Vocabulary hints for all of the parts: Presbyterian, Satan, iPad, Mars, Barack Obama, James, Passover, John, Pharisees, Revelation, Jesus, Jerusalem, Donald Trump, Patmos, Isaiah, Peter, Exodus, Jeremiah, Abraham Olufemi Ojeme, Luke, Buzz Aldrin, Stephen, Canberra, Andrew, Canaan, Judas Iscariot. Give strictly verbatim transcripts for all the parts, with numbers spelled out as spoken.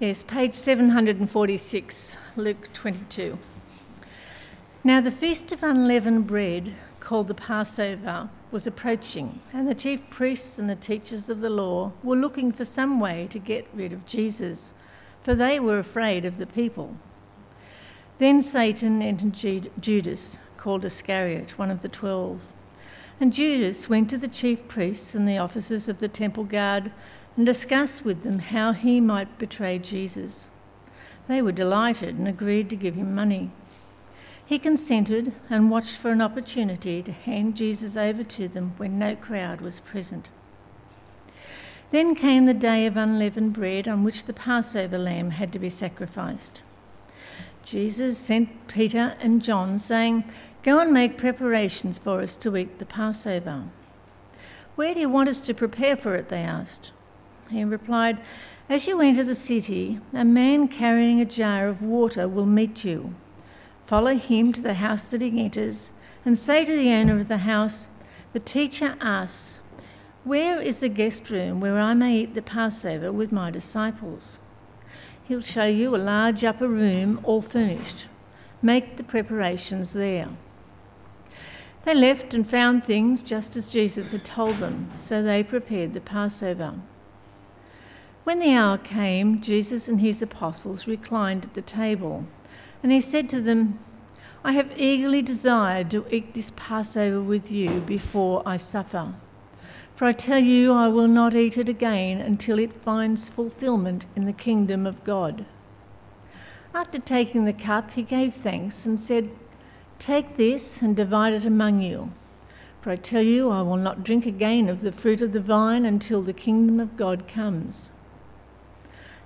Yes, page seven forty-six, Luke twenty-two. Now the feast of unleavened bread, called the Passover, was approaching, and the chief priests and the teachers of the law were looking for some way to get rid of Jesus, for they were afraid of the people. Then Satan entered Judas, called Iscariot, one of the twelve. And Judas went to the chief priests and the officers of the temple guard and discussed with them how he might betray Jesus. They were delighted and agreed to give him money. He consented and watched for an opportunity to hand Jesus over to them when no crowd was present. Then came the day of unleavened bread on which the Passover lamb had to be sacrificed. Jesus sent Peter and John, saying, "Go and make preparations for us to eat the Passover." "Where do you want us to prepare for it?" they asked. He replied, "As you enter the city, a man carrying a jar of water will meet you. Follow him to the house that he enters, and say to the owner of the house, 'The teacher asks, where is the guest room where I may eat the Passover with my disciples?' He'll show you a large upper room, all furnished. Make the preparations there." They left and found things just as Jesus had told them, so they prepared the Passover. When the hour came, Jesus and his apostles reclined at the table, and he said to them, "I have eagerly desired to eat this Passover with you before I suffer. For I tell you, I will not eat it again until it finds fulfillment in the kingdom of God." After taking the cup, he gave thanks and said, "Take this and divide it among you. For I tell you, I will not drink again of the fruit of the vine until the kingdom of God comes."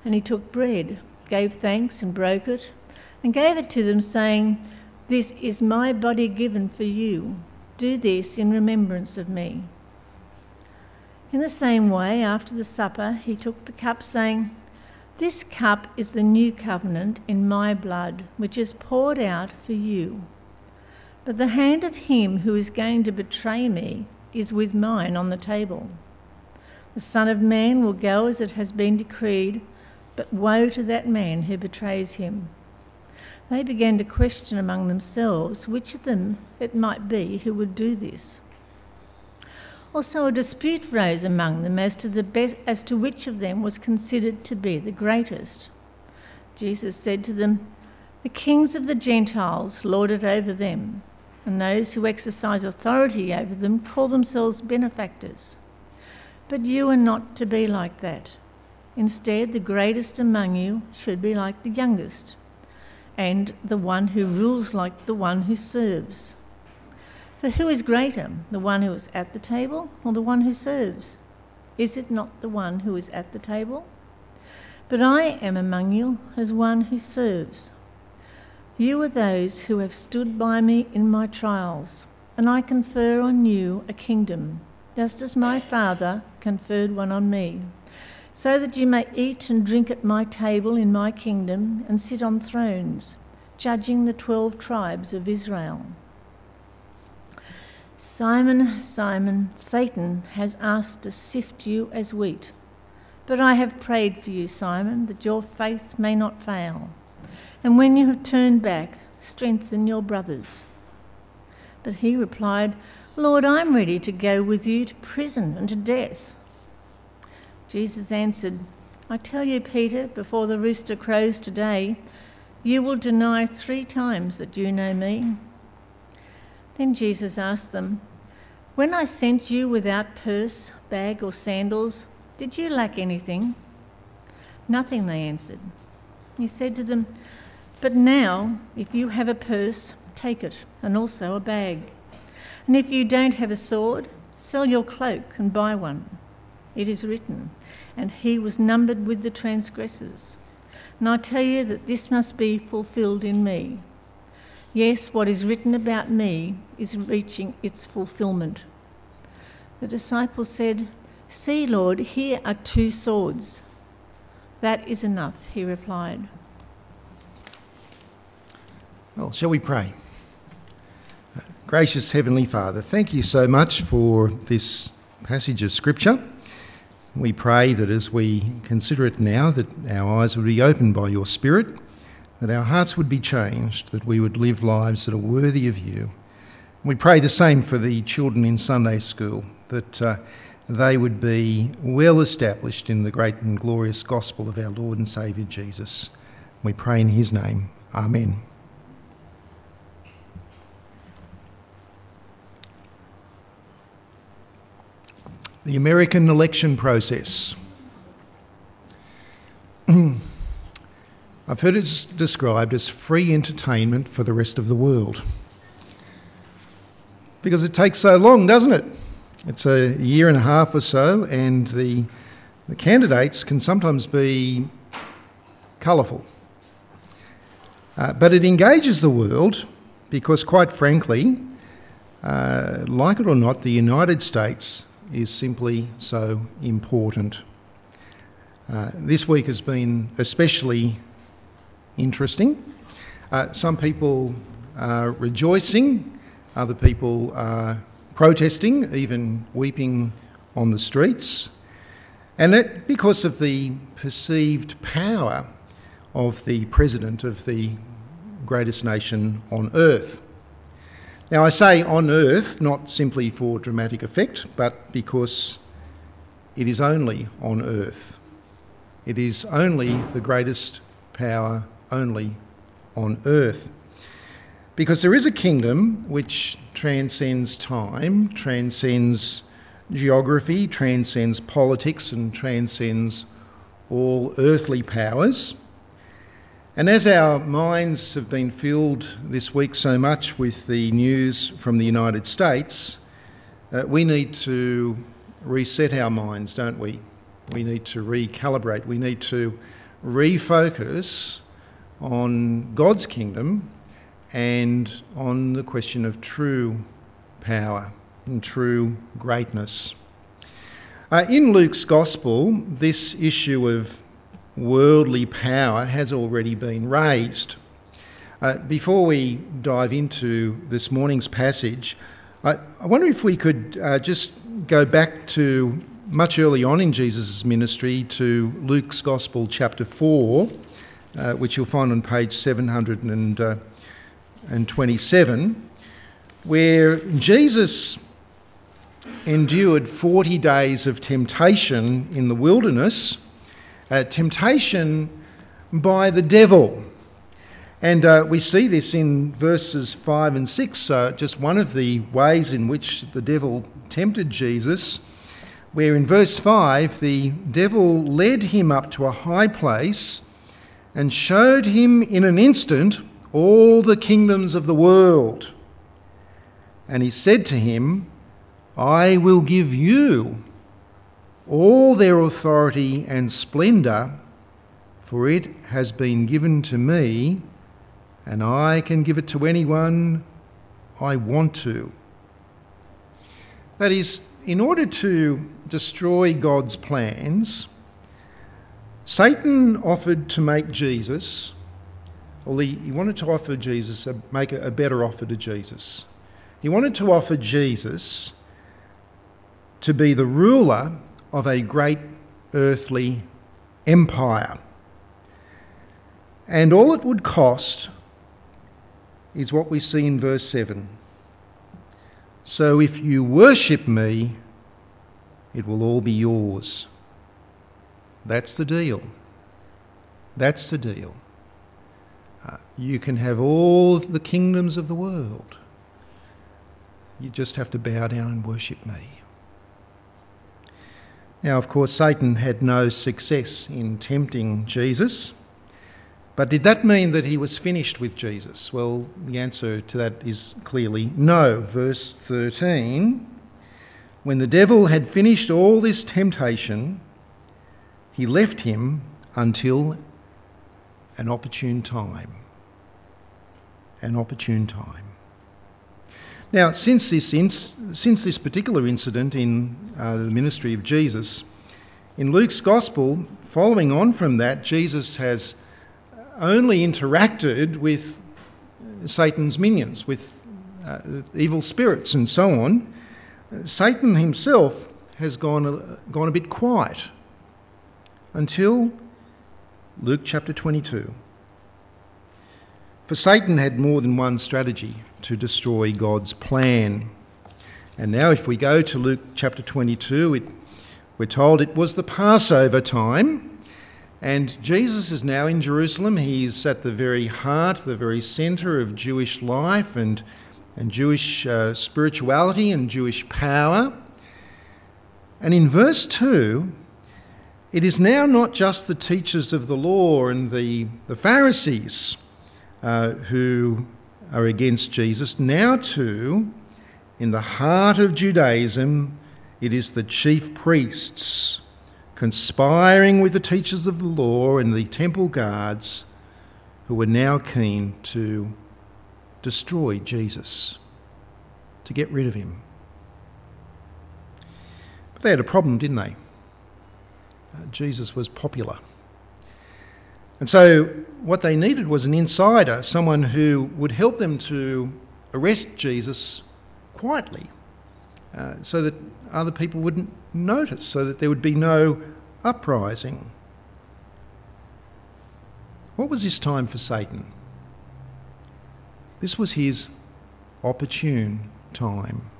And he took bread, gave thanks and broke it, and gave it to them, saying, "This is my body given for you. Do this in remembrance of me." In the same way, after the supper, he took the cup, saying, "This cup is the new covenant in my blood, which is poured out for you. But the hand of him who is going to betray me is with mine on the table. The Son of Man will go as it has been decreed, but woe to that man who betrays him." They began to question among themselves which of them it might be who would do this. Also a dispute rose among them as to the best, as to which of them was considered to be the greatest. Jesus said to them, "The kings of the Gentiles lord it over them, and those who exercise authority over them call themselves benefactors. But you are not to be like that. Instead, the greatest among you should be like the youngest, and the one who rules like the one who serves. For who is greater, the one who is at the table or the one who serves? Is it not the one who is at the table? But I am among you as one who serves. You are those who have stood by me in my trials, and I confer on you a kingdom, just as my Father conferred one on me, so that you may eat and drink at my table in my kingdom and sit on thrones, judging the twelve tribes of Israel. Simon, Simon, Satan has asked to sift you as wheat. But I have prayed for you, Simon, that your faith may not fail. And when you have turned back, strengthen your brothers." But he replied, "Lord, I am ready to go with you to prison and to death." Jesus answered, "I tell you, Peter, before the rooster crows today, you will deny three times that you know me." Then Jesus asked them, "When I sent you without purse, bag or sandals, did you lack anything?" "Nothing," they answered. He said to them, "But now, if you have a purse, take it, and also a bag. And if you don't have a sword, sell your cloak and buy one. It is written, 'And he was numbered with the transgressors.' And I tell you that this must be fulfilled in me. Yes, what is written about me is reaching its fulfillment." The disciples said, "See, Lord, here are two swords." "That is enough," he replied. Well, shall we pray? Gracious Heavenly Father, thank you so much for this passage of Scripture. we pray that as we consider it now, that our eyes would be opened by your Spirit, that our hearts would be changed, that we would live lives that are worthy of you. We pray the same for the children in Sunday school, that uh, they would be well established in the great and glorious gospel of our Lord and Saviour Jesus. We pray in his name. Amen. The American election process. I've heard it described as free entertainment for the rest of the world. Because it takes so long, doesn't it? It's a year and a half or so, and the, the candidates can sometimes be colourful. Uh, but it engages the world because, quite frankly, uh, like it or not, the United States is simply so important. Uh, this week has been especially interesting. Uh, some people are rejoicing, other people are protesting, even weeping on the streets, and that because of the perceived power of the president of the greatest nation on earth. Now, I say on earth, not simply for dramatic effect, but because it is only on earth. It is only the greatest power only on earth. Because there is a kingdom which transcends time, transcends geography, transcends politics, and transcends all earthly powers. And as our minds have been filled this week so much with the news from the United States, uh, we need to reset our minds, don't we? We need to recalibrate. We need to refocus on God's kingdom and on the question of true power and true greatness. Uh, in Luke's Gospel, this issue of worldly power has already been raised. Uh, before we dive into this morning's passage, I, I wonder if we could uh, just go back to much early on in Jesus' ministry to Luke's Gospel chapter four, uh, which you'll find on page seven hundred twenty-seven, where Jesus endured forty days of temptation in the wilderness. Uh, temptation by the devil. And uh, we see this in verses five and six, uh, just one of the ways in which the devil tempted Jesus, where in verse five, the devil led him up to a high place and showed him in an instant all the kingdoms of the world. And he said to him, "I will give you all their authority and splendour, for it has been given to me, and I can give it to anyone I want to." That is, in order to destroy God's plans, Satan offered to make Jesus, well, he, he wanted to offer Jesus, a, make a, a better offer to Jesus. He wanted to offer Jesus to be the ruler of a great earthly empire. And all it would cost is what we see in verse seven. "So if you worship me, it will all be yours." That's the deal. That's the deal. Uh, you can have all the kingdoms of the world. You just have to bow down and worship me. Now, of course, Satan had no success in tempting Jesus. But did that mean that he was finished with Jesus? Well, the answer to that is clearly no. Verse thirteen, "When the devil had finished all this temptation, he left him until an opportune time." An opportune time. Now, since this inc- since this particular incident in uh, the ministry of Jesus, in Luke's Gospel, following on from that, Jesus has only interacted with Satan's minions, with uh, evil spirits and so on. Satan himself has gone a, gone a bit quiet until Luke chapter twenty-two. For Satan had more than one strategy to destroy God's plan. And now if we go to Luke chapter twenty-two, it, we're told it was the Passover time, and Jesus is now in Jerusalem. He's at the very heart, the very centre of Jewish life and, and Jewish uh, spirituality and Jewish power. And in verse two, it is now not just the teachers of the law and the, the Pharisees uh, who are against Jesus. Now too, in the heart of Judaism, it is the chief priests conspiring with the teachers of the law and the temple guards who were now keen to destroy Jesus, to get rid of him. But they had a problem, didn't they? Uh, Jesus was popular. And so what they needed was an insider, someone who would help them to arrest Jesus quietly, uh, so that other people wouldn't notice, so that there would be no uprising. What was this time for Satan? This was his opportune time.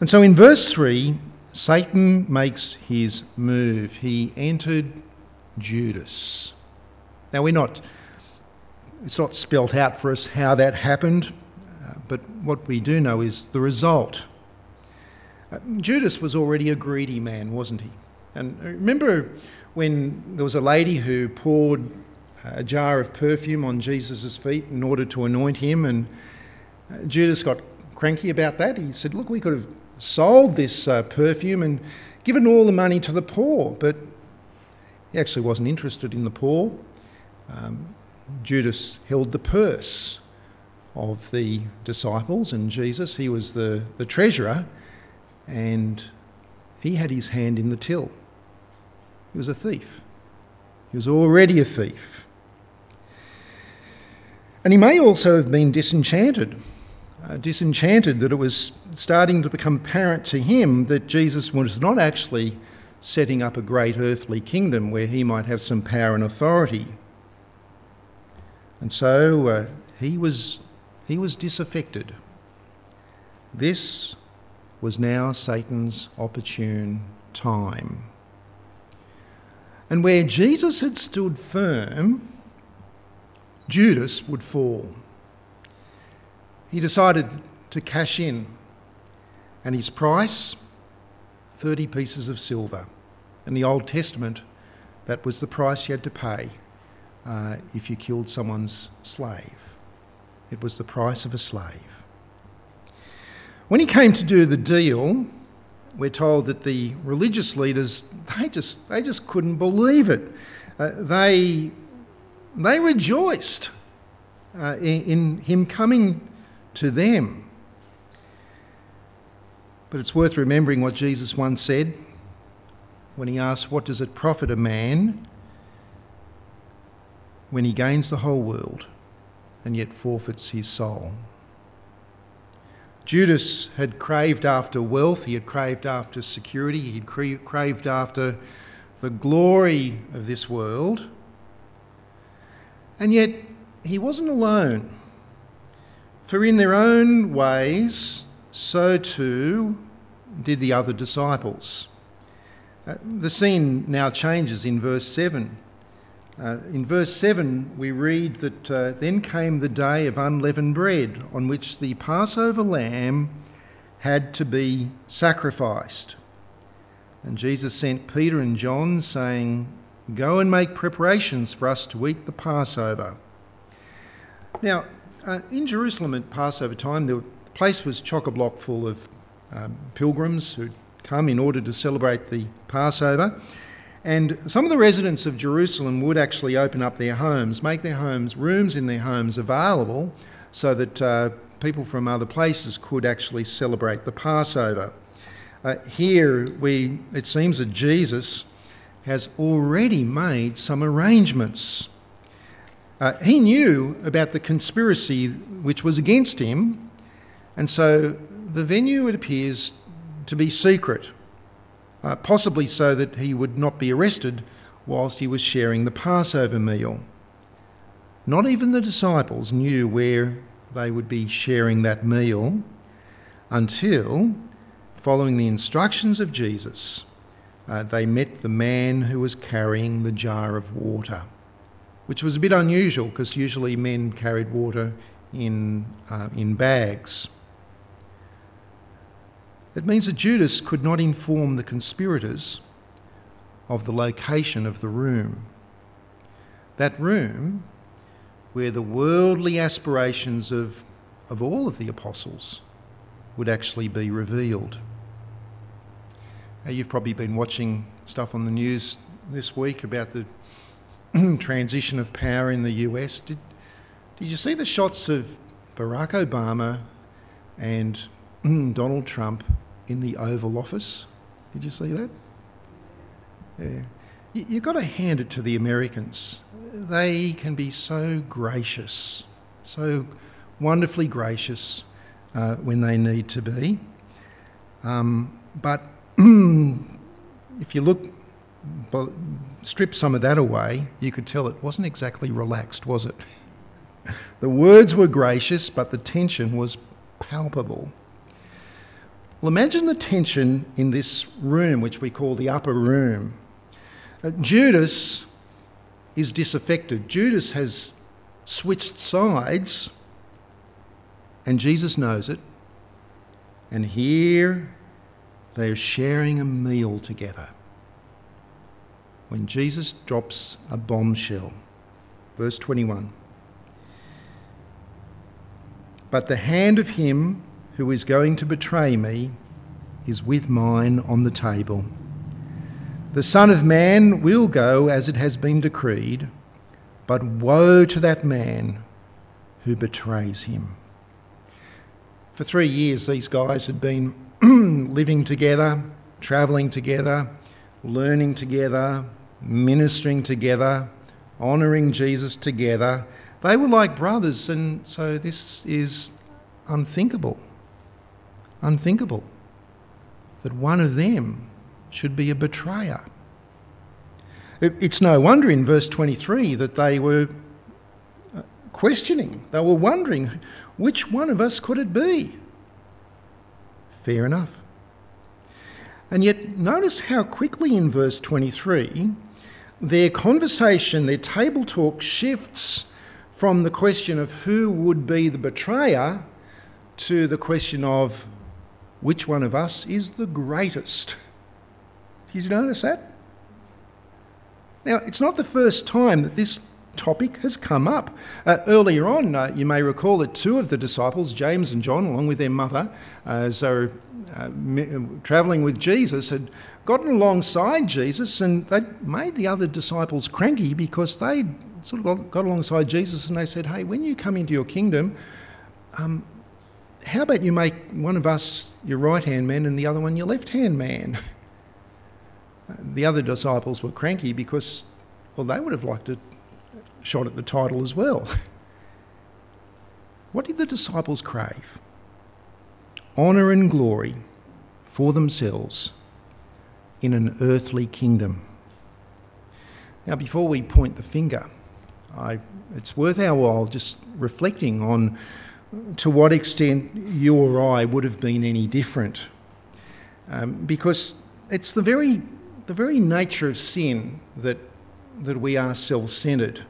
And so in verse three, Satan makes his move. He entered Judas. Now we're not, it's not spelt out for us how that happened, uh, but what we do know is the result. Judas was already a greedy man, wasn't he? And remember when there was a lady who poured a jar of perfume on Jesus' feet in order to anoint him, and Judas got cranky about that. He said, look, we could have sold this uh, perfume and given all the money to the poor, but he actually wasn't interested in the poor. Um, Judas held the purse of the disciples and Jesus. He was the, the treasurer, and he had his hand in the till. He was a thief. He was already a thief. And he may also have been disenchanted, uh, disenchanted that it was starting to become apparent to him that Jesus was not actually setting up a great earthly kingdom where he might have some power and authority. And so uh, he was he was disaffected. This was now Satan's opportune time. And where Jesus had stood firm, Judas would fall. He decided to cash in, and his price, thirty pieces of silver. In the Old Testament, that was the price you had to pay uh, if you killed someone's slave. It was the price of a slave. When he came to do the deal, we're told that the religious leaders, they just they just couldn't believe it. Uh, they they rejoiced uh, in, in him coming to them. But it's worth remembering what Jesus once said when he asked, "What does it profit a man when he gains the whole world and yet forfeits his soul?" Judas had craved after wealth, he had craved after security, he had cra- craved after the glory of this world. And yet he wasn't alone. For in their own ways, so too did the other disciples. Uh, the scene now changes in verse seven. Uh, in verse seven, we read that uh, then came the day of unleavened bread on which the Passover lamb had to be sacrificed. And Jesus sent Peter and John saying, "Go and make preparations for us to eat the Passover." Now, uh, in Jerusalem at Passover time, the place was chock-a-block full of um, pilgrims who'd come in order to celebrate the Passover. And some of the residents of Jerusalem would actually open up their homes, make their homes, rooms in their homes available so that uh, people from other places could actually celebrate the Passover. Uh, here we, it seems that Jesus has already made some arrangements. Uh, he knew about the conspiracy which was against him, and so the venue, it appears, to be secret, uh, possibly so that he would not be arrested whilst he was sharing the Passover meal. Not even the disciples knew where they would be sharing that meal until, following the instructions of Jesus, uh, they met the man who was carrying the jar of water, which was a bit unusual because usually men carried water in, uh, in bags. It means that Judas could not inform the conspirators of the location of the room. That room where the worldly aspirations of, of all of the apostles would actually be revealed. Now, you've probably been watching stuff on the news this week about the transition of power in the U S. Did, did you see the shots of Barack Obama and Donald Trump in the Oval Office? Did you see that? Yeah. You've got to hand it to the Americans. They can be so gracious, so wonderfully gracious uh, when they need to be. Um, but if you look, strip some of that away, you could tell it wasn't exactly relaxed, was it? The words were gracious, but the tension was palpable. Well, imagine the tension in this room, which we call the upper room. Uh, Judas is disaffected. Judas has switched sides, and Jesus knows it. And here they are sharing a meal together when Jesus drops a bombshell. Verse twenty-one. But the hand of him who is going to betray me is with mine on the table. The Son of Man will go as it has been decreed, but woe to that man who betrays him. For three years, these guys had been living together, travelling together, learning together, ministering together, honouring Jesus together. They were like brothers, and so this is unthinkable. Unthinkable that one of them should be a betrayer. It's no wonder in verse twenty-three that they were questioning, they were wondering, which one of us could it be? Fair enough. And yet notice how quickly in verse twenty-three their conversation, their table talk shifts from the question of who would be the betrayer to the question of which one of us is the greatest. Did you notice that? Now, it's not the first time that this topic has come up. Uh, earlier on, uh, you may recall that two of the disciples, James and John, along with their mother, uh, as they were uh, m- travelling with Jesus, had gotten alongside Jesus, and they'd made the other disciples cranky because they'd sort of got alongside Jesus and they said, hey, when you come into your kingdom, um, how about you make one of us your right-hand man and the other one your left-hand man? The other disciples were cranky because, well, they would have liked a shot at the title as well. What did the disciples crave? Honour and glory for themselves in an earthly kingdom. Now, before we point the finger, I, it's worth our while just reflecting on to what extent you or I would have been any different. Um, because it's the very... The very nature of sin that that we are self-centred.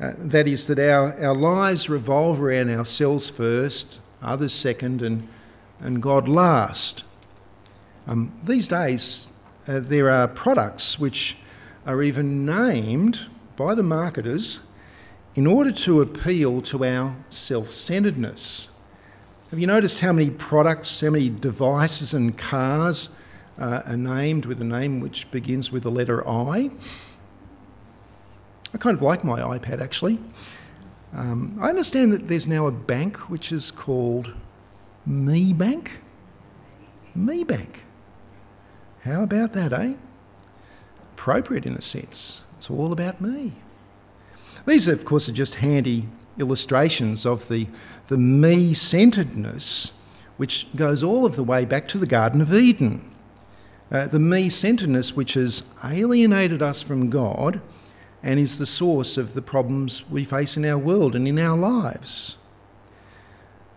Uh, that is, that our, our lives revolve around ourselves first, others second, and, and God last. Um, these days, uh, there are products which are even named by the marketers in order to appeal to our self-centredness. Have you noticed how many products, how many devices and cars Uh, are named with a name which begins with the letter I? I kind of like my iPad, actually. Um, I understand that there's now a bank which is called Me Bank. Me Bank. How about that, eh? Appropriate in a sense. It's all about me. These, of course, are just handy illustrations of the, the me-centeredness which goes all of the way back to the Garden of Eden. Uh, the me-centeredness which has alienated us from God and is the source of the problems we face in our world and in our lives.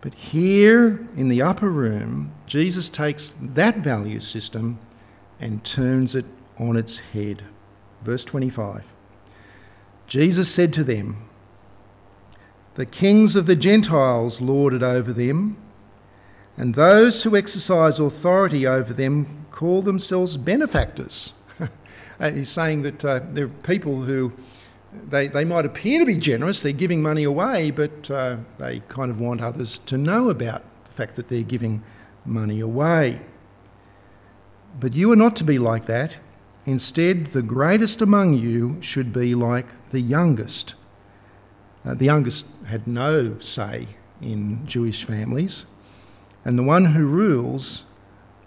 But here in the upper room, Jesus takes that value system and turns it on its head. Verse twenty-five. Jesus said to them, "The kings of the Gentiles lord it over them, and those who exercise authority over them call themselves benefactors." He's saying that uh, there are people who, they, they might appear to be generous, they're giving money away, but uh, they kind of want others to know about the fact that they're giving money away. But you are not to be like that. Instead, the greatest among you should be like the youngest. Uh, the youngest had no say in Jewish families, and the one who rules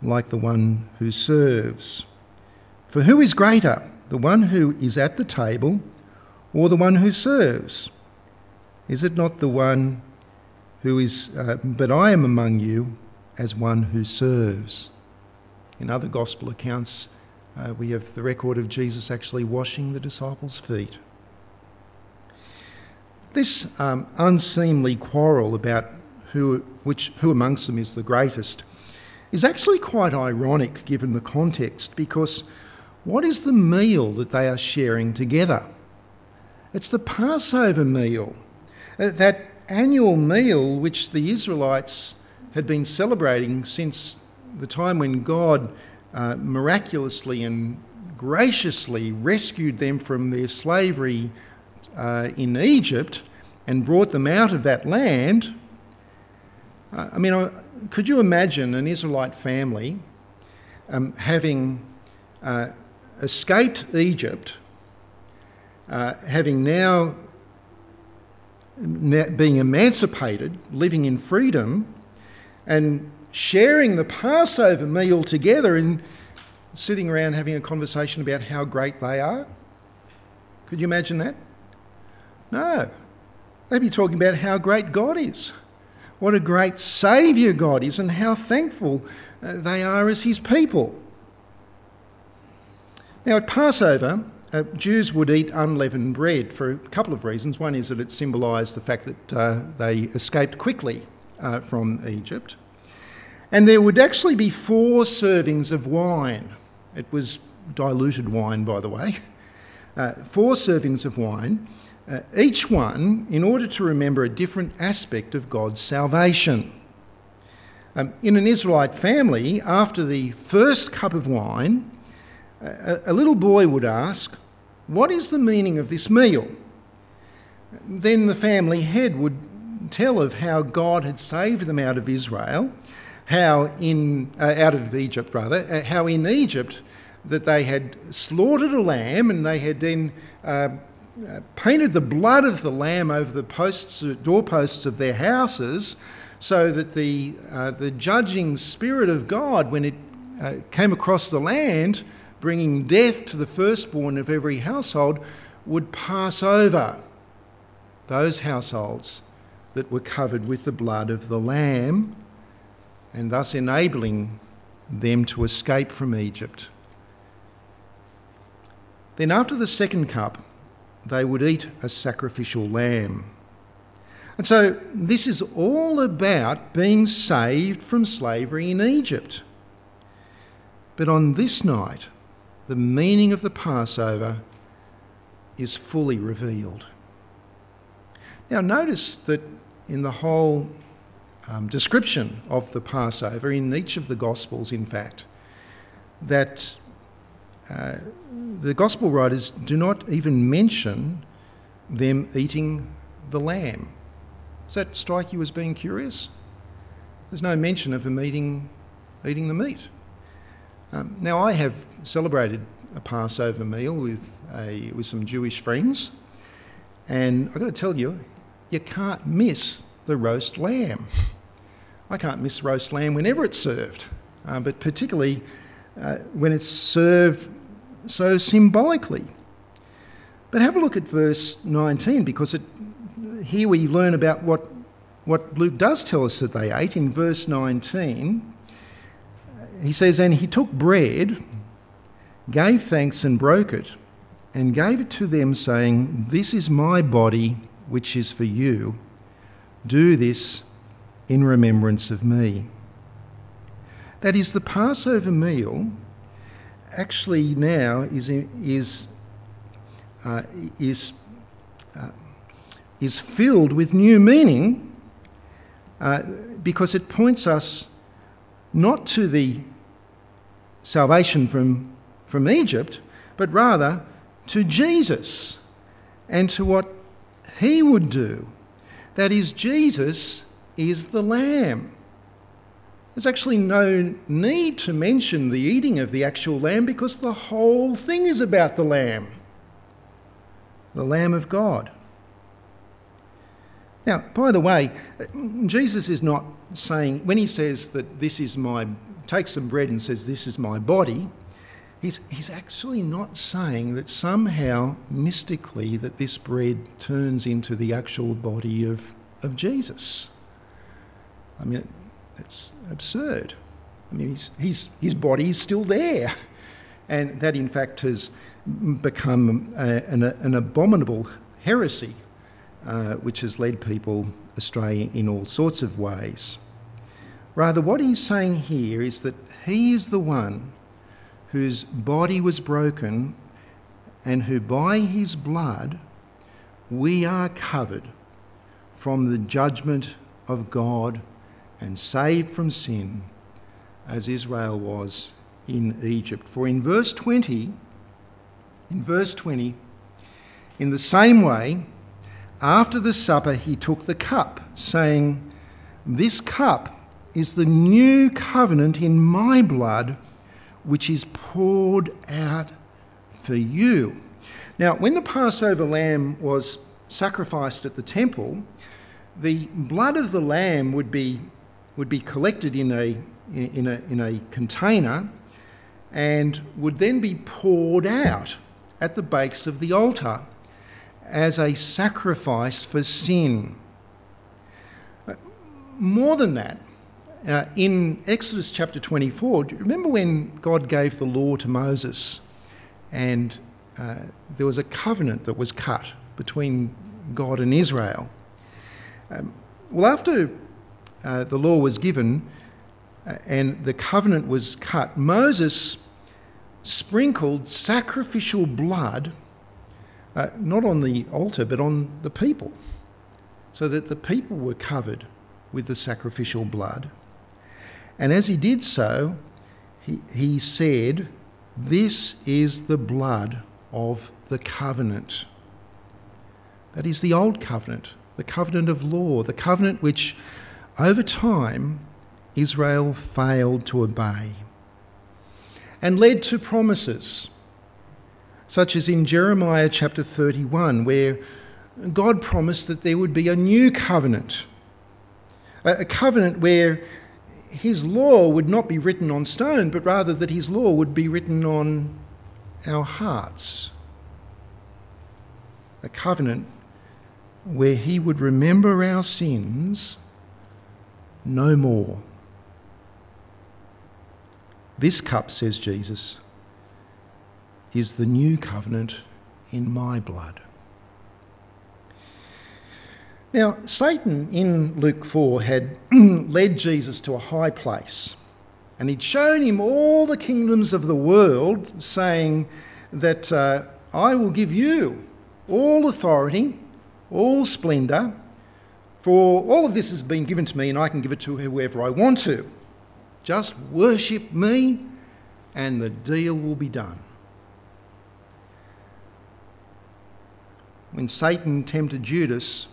like the one who serves. For who is greater, the one who is at the table or the one who serves? Is it not the one who is, uh, but I am among you as one who serves? In other gospel accounts, uh, we have the record of Jesus actually washing the disciples' feet. This um, unseemly quarrel about who, which, who amongst them is the greatest is actually quite ironic given the context, because what is the meal that they are sharing together? It's the Passover meal, that annual meal which the Israelites had been celebrating since the time when God uh, miraculously and graciously rescued them from their slavery uh, in Egypt and brought them out of that land. Uh, I mean, I, could you imagine an Israelite family um, having uh, escaped Egypt, Uh, having now being emancipated, living in freedom, and sharing the Passover meal together and sitting around having a conversation about how great they are? Could you imagine that? No. They'd be talking about how great God is, what a great saviour God is, and how thankful uh, they are as his people. Now, at Passover, Uh, Jews would eat unleavened bread for a couple of reasons. One is that it symbolised the fact that uh, they escaped quickly uh, from Egypt. And there would actually be four servings of wine. It was diluted wine, by the way. Uh, four servings of wine, uh, each one in order to remember a different aspect of God's salvation. Um, in an Israelite family, after the first cup of wine, a, a little boy would ask, "What is the meaning of this meal?" Then the family head would tell of how God had saved them out of Israel, how in uh, out of Egypt rather, uh, how in Egypt that they had slaughtered a lamb and they had then uh, uh, painted the blood of the lamb over the posts, doorposts of their houses, so that the uh, the judging spirit of God, when it uh, came across the land, bringing death to the firstborn of every household, would pass over those households that were covered with the blood of the Lamb, and thus enabling them to escape from Egypt. Then after the second cup, they would eat a sacrificial lamb. And so this is all about being saved from slavery in Egypt. But on this night, the meaning of the Passover is fully revealed. Now, notice that in the whole um, description of the Passover, in each of the Gospels, in fact, that uh, the Gospel writers do not even mention them eating the lamb. Does that strike you as being curious? There's no mention of them eating, eating the meat. Um, now, I have celebrated a Passover meal with a, with some Jewish friends, and I've got to tell you, you can't miss the roast lamb. I can't miss roast lamb whenever it's served, uh, but particularly uh, when it's served so symbolically. But have a look at verse nineteen, because it, here we learn about what what Luke does tell us that they ate in verse nineteen, he says, and he took bread, gave thanks and broke it, and gave it to them, saying, this is my body, which is for you. Do this in remembrance of me. That is, the Passover meal actually now is is uh, is uh, is filled with new meaning uh, because it points us not to the salvation from from Egypt, but rather to Jesus and to what he would do. That is, Jesus is the Lamb. There's actually no need to mention the eating of the actual lamb because the whole thing is about the Lamb, the Lamb of God. Now, by the way, Jesus is not saying, when he says that this is my, takes some bread and says this is my body, he's, he's actually not saying that somehow mystically that this bread turns into the actual body of, of Jesus. I mean, it's absurd. I mean, he's, he's, his body is still there. And that, in fact, has become a, an, an abominable heresy, uh, which has led people astray in all sorts of ways. Rather, what he's saying here is that he is the one whose body was broken and who, by his blood, we are covered from the judgment of God and saved from sin, as Israel was in Egypt. For in verse twenty, in verse twenty, in the same way, after the supper he took the cup, saying, this cup is the new covenant in my blood, which is poured out for you. Now, when the Passover lamb was sacrificed at the temple, the blood of the lamb would be would be collected in a, in a, in a container and would then be poured out at the base of the altar as a sacrifice for sin. More than that, uh, in Exodus chapter twenty-four, do you remember when God gave the law to Moses and uh, there was a covenant that was cut between God and Israel? Um, well, after... Uh, the law was given uh, and the covenant was cut, Moses sprinkled sacrificial blood, uh, not on the altar, but on the people, so that the people were covered with the sacrificial blood. And as he did so, he, he said, this is the blood of the covenant. That is the old covenant, the covenant of law, the covenant which over time, Israel failed to obey and led to promises, such as in Jeremiah chapter thirty-one, where God promised that there would be a new covenant, a covenant where his law would not be written on stone, but rather that his law would be written on our hearts, a covenant where he would remember our sins no more. This cup, says Jesus, is the new covenant in my blood. Now, Satan in Luke four had led Jesus to a high place, and he'd shown him all the kingdoms of the world, saying that uh, I will give you all authority, all splendour, for all of this has been given to me and I can give it to whoever I want to. Just worship me and the deal will be done. When Satan tempted Judas,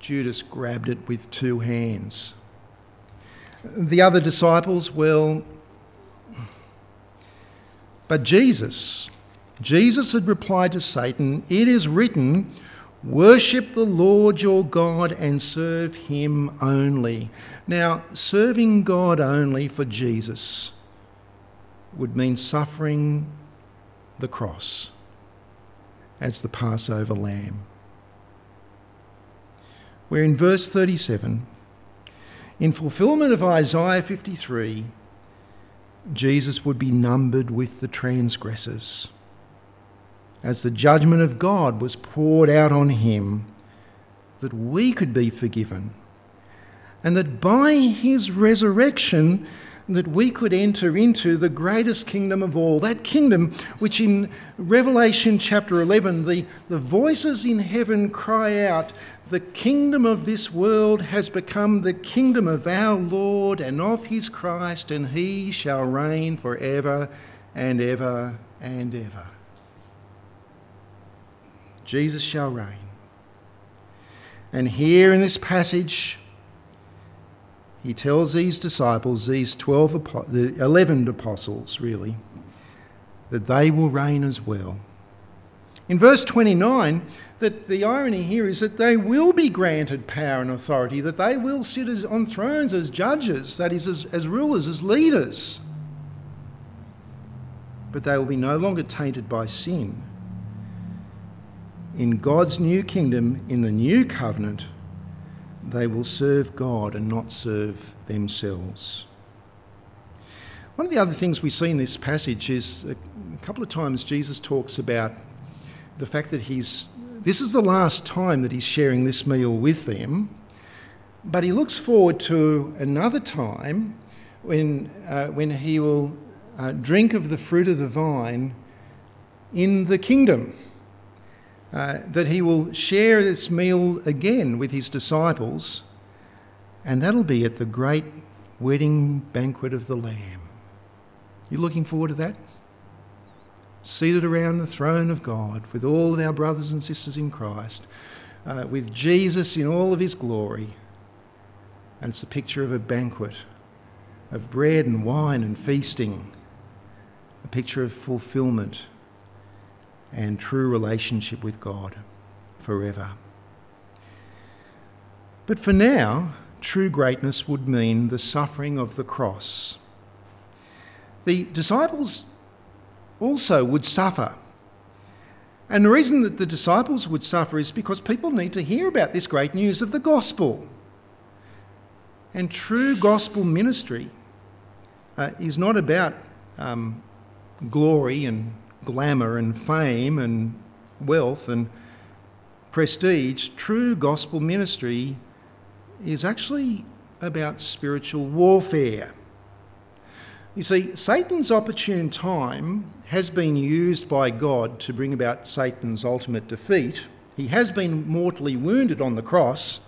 Judas grabbed it with two hands. The other disciples, well... But Jesus, Jesus had replied to Satan, it is written, worship the Lord your God and serve him only. Now, serving God only for Jesus would mean suffering the cross as the Passover lamb. where in verse thirty-seven, in fulfillment of Isaiah fifty-three, Jesus would be numbered with the transgressors, as the judgment of God was poured out on him, that we could be forgiven, and that by his resurrection that we could enter into the greatest kingdom of all, that kingdom which in Revelation chapter eleven, the, the voices in heaven cry out, the kingdom of this world has become the kingdom of our Lord and of his Christ, and he shall reign forever and ever and ever. Jesus shall reign. And here in this passage, he tells these disciples, these twelve, the eleven apostles, really, that they will reign as well. In verse twenty-nine, that the irony here is that they will be granted power and authority, that they will sit as, on thrones as judges, that is, as, as rulers, as leaders. But they will be no longer tainted by sin. In God's new kingdom, in the new covenant, they will serve God and not serve themselves. One of the other things we see in this passage is a couple of times Jesus talks about the fact that he's, this is the last time that he's sharing this meal with them, but he looks forward to another time when, uh, when he will uh, drink of the fruit of the vine in the kingdom. Uh, that he will share this meal again with his disciples, and that'll be at the great wedding banquet of the Lamb. You looking forward to that? Seated around the throne of God with all of our brothers and sisters in Christ, uh, with Jesus in all of his glory, and it's a picture of a banquet of bread and wine and feasting, a picture of fulfillment and true relationship with God forever. But for now, true greatness would mean the suffering of the cross. The disciples also would suffer. And the reason that the disciples would suffer is because people need to hear about this great news of the gospel. And true gospel ministry uh, is not about um, glory and glamour and fame and wealth and prestige. True gospel ministry is actually about spiritual warfare. You see, Satan's opportune time has been used by God to bring about Satan's ultimate defeat. He has been mortally wounded on the cross,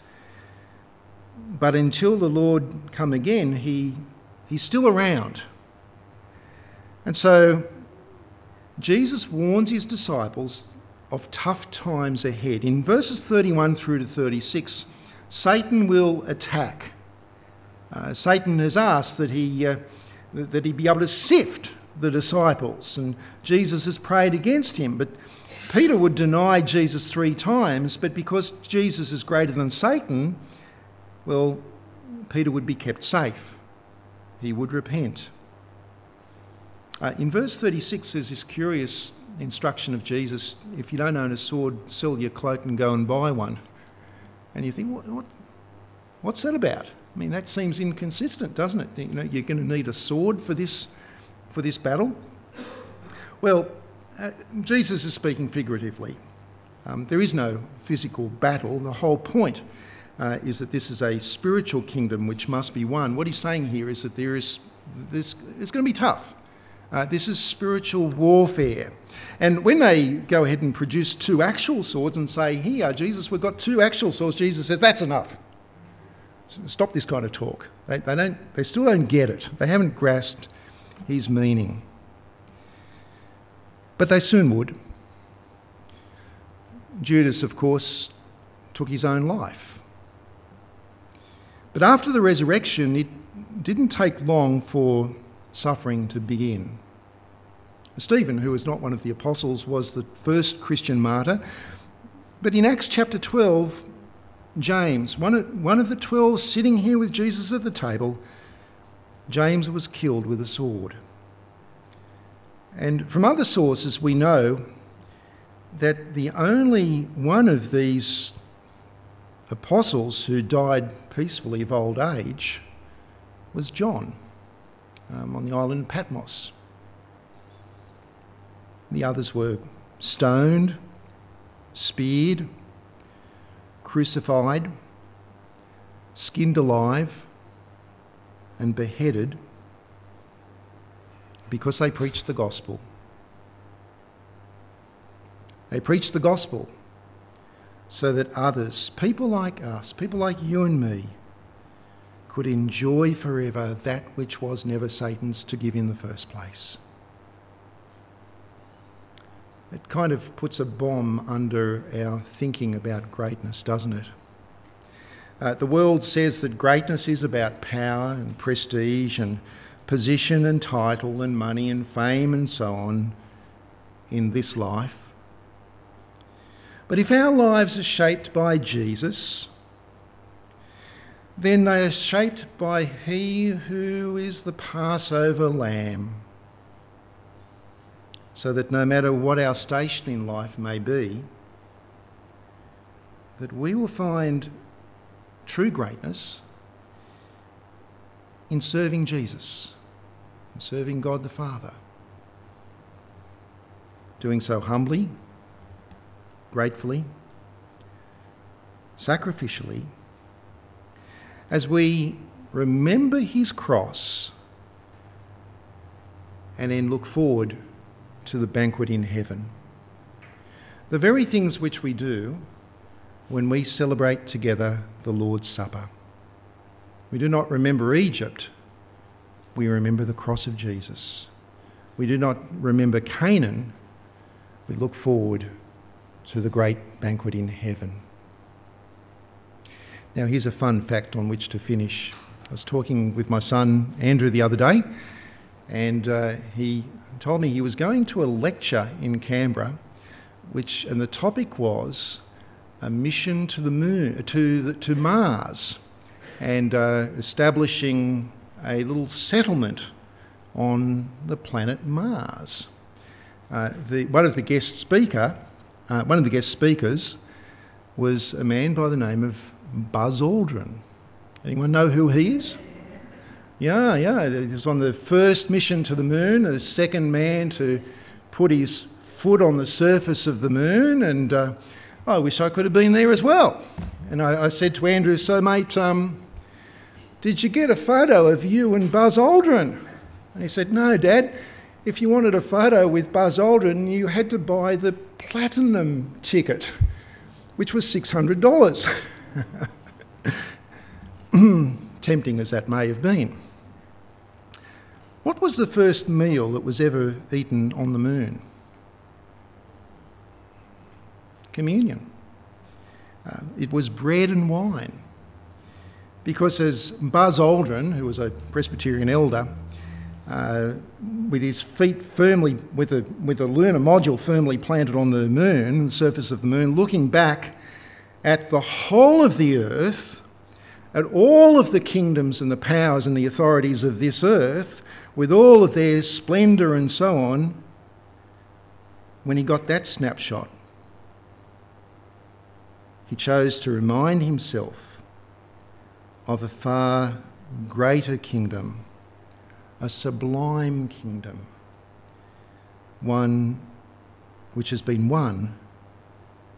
but until the Lord come again, he he's still around. And so Jesus warns his disciples of tough times ahead. In verses thirty-one through to thirty-six, Satan will attack. Uh, Satan has asked that he, uh, that he be able to sift the disciples, and Jesus has prayed against him. But Peter would deny Jesus three times, but because Jesus is greater than Satan, well, Peter would be kept safe. He would repent. Uh, in verse thirty-six, there's this curious instruction of Jesus, if you don't own a sword, sell your cloak and go and buy one. And you think, what, what, what's that about? I mean, that seems inconsistent, doesn't it? You know, you're going to need a sword for this, for this battle? Well, uh, Jesus is speaking figuratively. Um, there is no physical battle. The whole point uh, is that this is a spiritual kingdom which must be won. What he's saying here is that there is this, it's going to be tough. Uh, this is spiritual warfare. And when they go ahead and produce two actual swords and say, here, Jesus, we've got two actual swords, Jesus says, that's enough. Stop this kind of talk. They, they, don't, they still don't get it. They haven't grasped his meaning. But they soon would. Judas, of course, took his own life. But after the resurrection, it didn't take long for suffering to begin. Stephen, who was not one of the apostles, was the first Christian martyr. But in Acts chapter twelve, James, one of, one of the twelve sitting here with Jesus at the table, James was killed with a sword. And from other sources we know that the only one of these apostles who died peacefully of old age was John um, on the island of Patmos. The others were stoned, speared, crucified, skinned alive, and beheaded because they preached the gospel. They preached the gospel so that others, people like us, people like you and me, could enjoy forever that which was never Satan's to give in the first place. It kind of puts a bomb under our thinking about greatness, doesn't it? Uh, the world says that greatness is about power and prestige and position and title and money and fame and so on in this life. But if our lives are shaped by Jesus, then they are shaped by He who is the Passover Lamb, so that no matter what our station in life may be, that we will find true greatness in serving Jesus, in serving God the Father, doing so humbly, gratefully, sacrificially, as we remember His cross and then look forward to the banquet in heaven. The very things which we do when we celebrate together the Lord's Supper. We do not remember Egypt, we remember the cross of Jesus. We do not remember Canaan, we look forward to the great banquet in heaven. Now here's a fun fact on which to finish. I was talking with my son Andrew the other day, and uh, he told me he was going to a lecture in Canberra, which and the topic was a mission to the moon, to the, to Mars, and uh, establishing a little settlement on the planet Mars. Uh, the, one of the guest speaker. Uh, one of the guest speakers was a man by the name of Buzz Aldrin. Anyone know who he is? Yeah, yeah. He was on the first mission to the moon, the second man to put his foot on the surface of the moon, and uh, I wish I could have been there as well. And I, I said to Andrew, so mate, um, did you get a photo of you and Buzz Aldrin? And he said, no, Dad. If you wanted a photo with Buzz Aldrin, you had to buy the platinum ticket, which was six hundred dollars. Tempting as that may have been. What was the first meal that was ever eaten on the moon? Communion. Uh, it was bread and wine. Because as Buzz Aldrin, who was a Presbyterian elder, Uh, with his feet firmly, with a with a lunar module firmly planted on the moon, the surface of the moon, looking back at the whole of the earth, at all of the kingdoms and the powers and the authorities of this earth, with all of their splendour and so on, when he got that snapshot, he chose to remind himself of a far greater kingdom, a sublime kingdom, one which has been won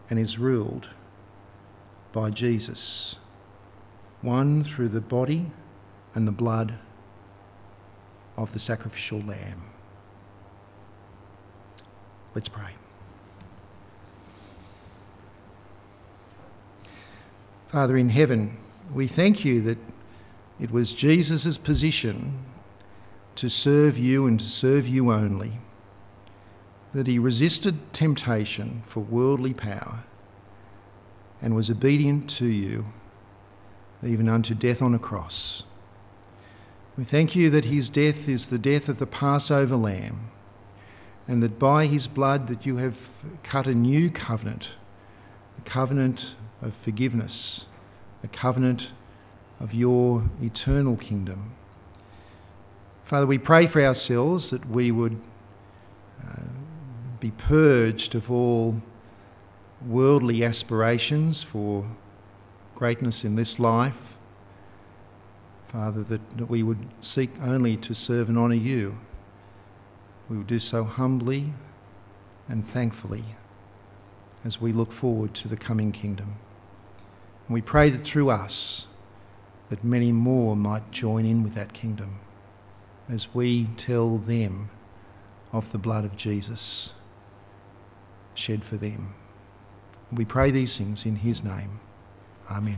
and is ruled by Jesus, won through the body and the blood of the sacrificial lamb. Let's pray. Father in heaven, we thank you that it was Jesus' position to serve you and to serve you only, that he resisted temptation for worldly power and was obedient to you, even unto death on a cross. We thank you that his death is the death of the Passover Lamb, and that by his blood that you have cut a new covenant, a covenant of forgiveness, a covenant of your eternal kingdom. Father, we pray for ourselves that we would uh, be purged of all worldly aspirations for greatness in this life. Father, that, that we would seek only to serve and honour you. We would do so humbly and thankfully as we look forward to the coming kingdom. And we pray that through us, that many more might join in with that kingdom as we tell them of the blood of Jesus shed for them. We pray these things in his name. Amen.